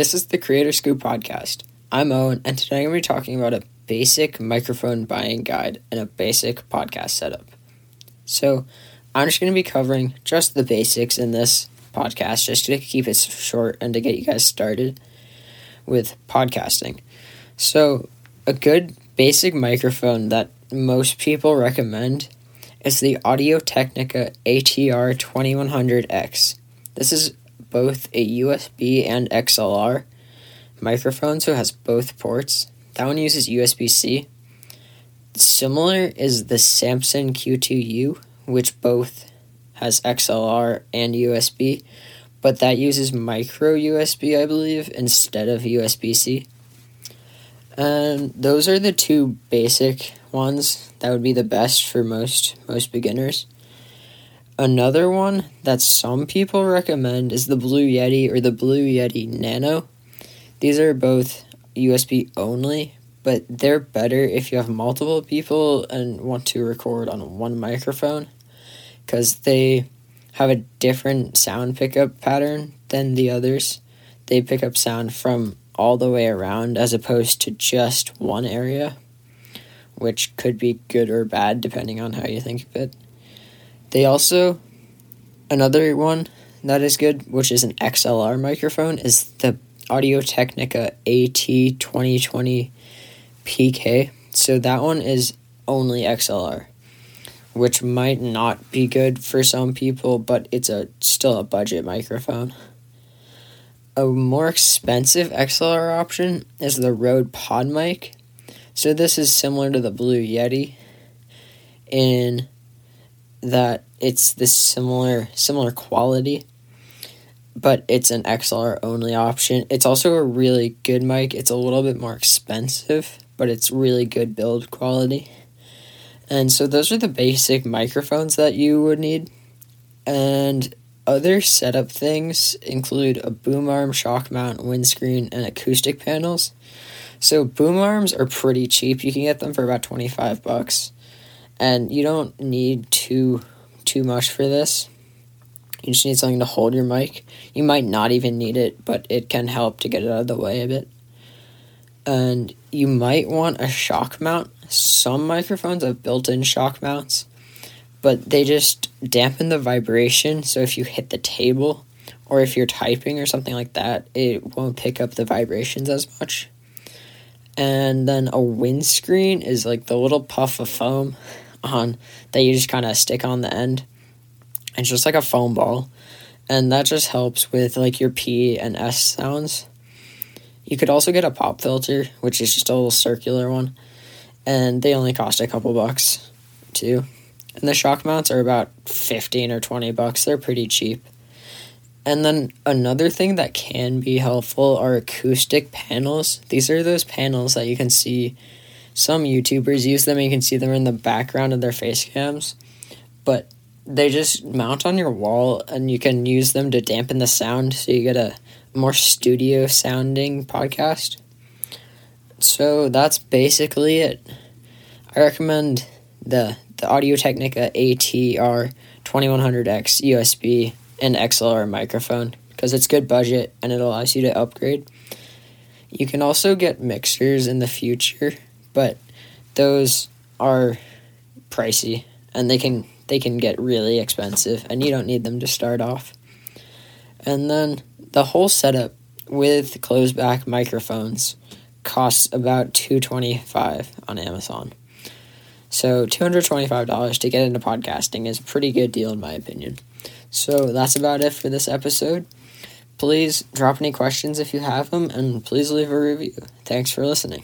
This is the Creator Scoop Podcast. I'm Owen, and today I'm going to be talking about a basic microphone buying guide and a basic podcast setup. So, I'm just going to be covering just the basics in this podcast, just to keep it short and to get you guys started with podcasting. So, a good basic microphone that most people recommend is the Audio-Technica ATR2100x. This is both a USB and XLR microphone, so it has both ports. That one uses USB-C. Similar is the Samson Q2U, which both has XLR and USB, but that uses micro USB, I believe, instead of USB-C. And those are the two basic ones that would be the best for most beginners. Another one that some people recommend is the Blue Yeti or the Blue Yeti Nano. These are both USB only, but they're better if you have multiple people and want to record on one microphone, because they have a different sound pickup pattern than the others. They pick up sound from all the way around as opposed to just one area, which could be good or bad depending on how you think of it. They also, another one that is good, which is an XLR microphone, is the Audio-Technica AT2020PK. So that one is only XLR, which might not be good for some people, but it's still a budget microphone. A more expensive XLR option is the Rode PodMic. So this is similar to the Blue Yeti in that it's this similar quality, but it's an XLR only option. It's also a really good mic. It's a little bit more expensive, but it's really good build quality. And so those are the basic microphones that you would need. And other setup things include a boom arm, shock mount, windscreen, and acoustic panels. So boom arms are pretty cheap. You can get them for about $25. And you don't need too much for this. You just need something to hold your mic. You might not even need it, but it can help to get it out of the way a bit. And you might want a shock mount. Some microphones have built-in shock mounts, but they just dampen the vibration. So if you hit the table or if you're typing or something like that, it won't pick up the vibrations as much. And then a windscreen is like the little puff of foam on that you just kind of stick on the end. It's just like a foam ball, and that just helps with like your P and S sounds. You could also get a pop filter, which is just a little circular one, and they only cost a couple bucks too. And the shock mounts are about $15 or $20. They're pretty cheap. And then another thing that can be helpful are acoustic panels. These are those panels that you can see. Some YouTubers use them, and you can see them in the background of their face cams. But they just mount on your wall, and you can use them to dampen the sound, so you get a more studio-sounding podcast. So that's basically it. I recommend the Audio-Technica ATR2100X USB and XLR microphone because it's good budget and it allows you to upgrade. You can also get mixers in the future, but those are pricey and they can get really expensive, and you don't need them to start off. And then the whole setup with closed back microphones costs about $225 on Amazon. So $225 to get into podcasting is a pretty good deal in my opinion. So that's about it for this episode. Please drop any questions if you have them, and please leave a review. Thanks for listening.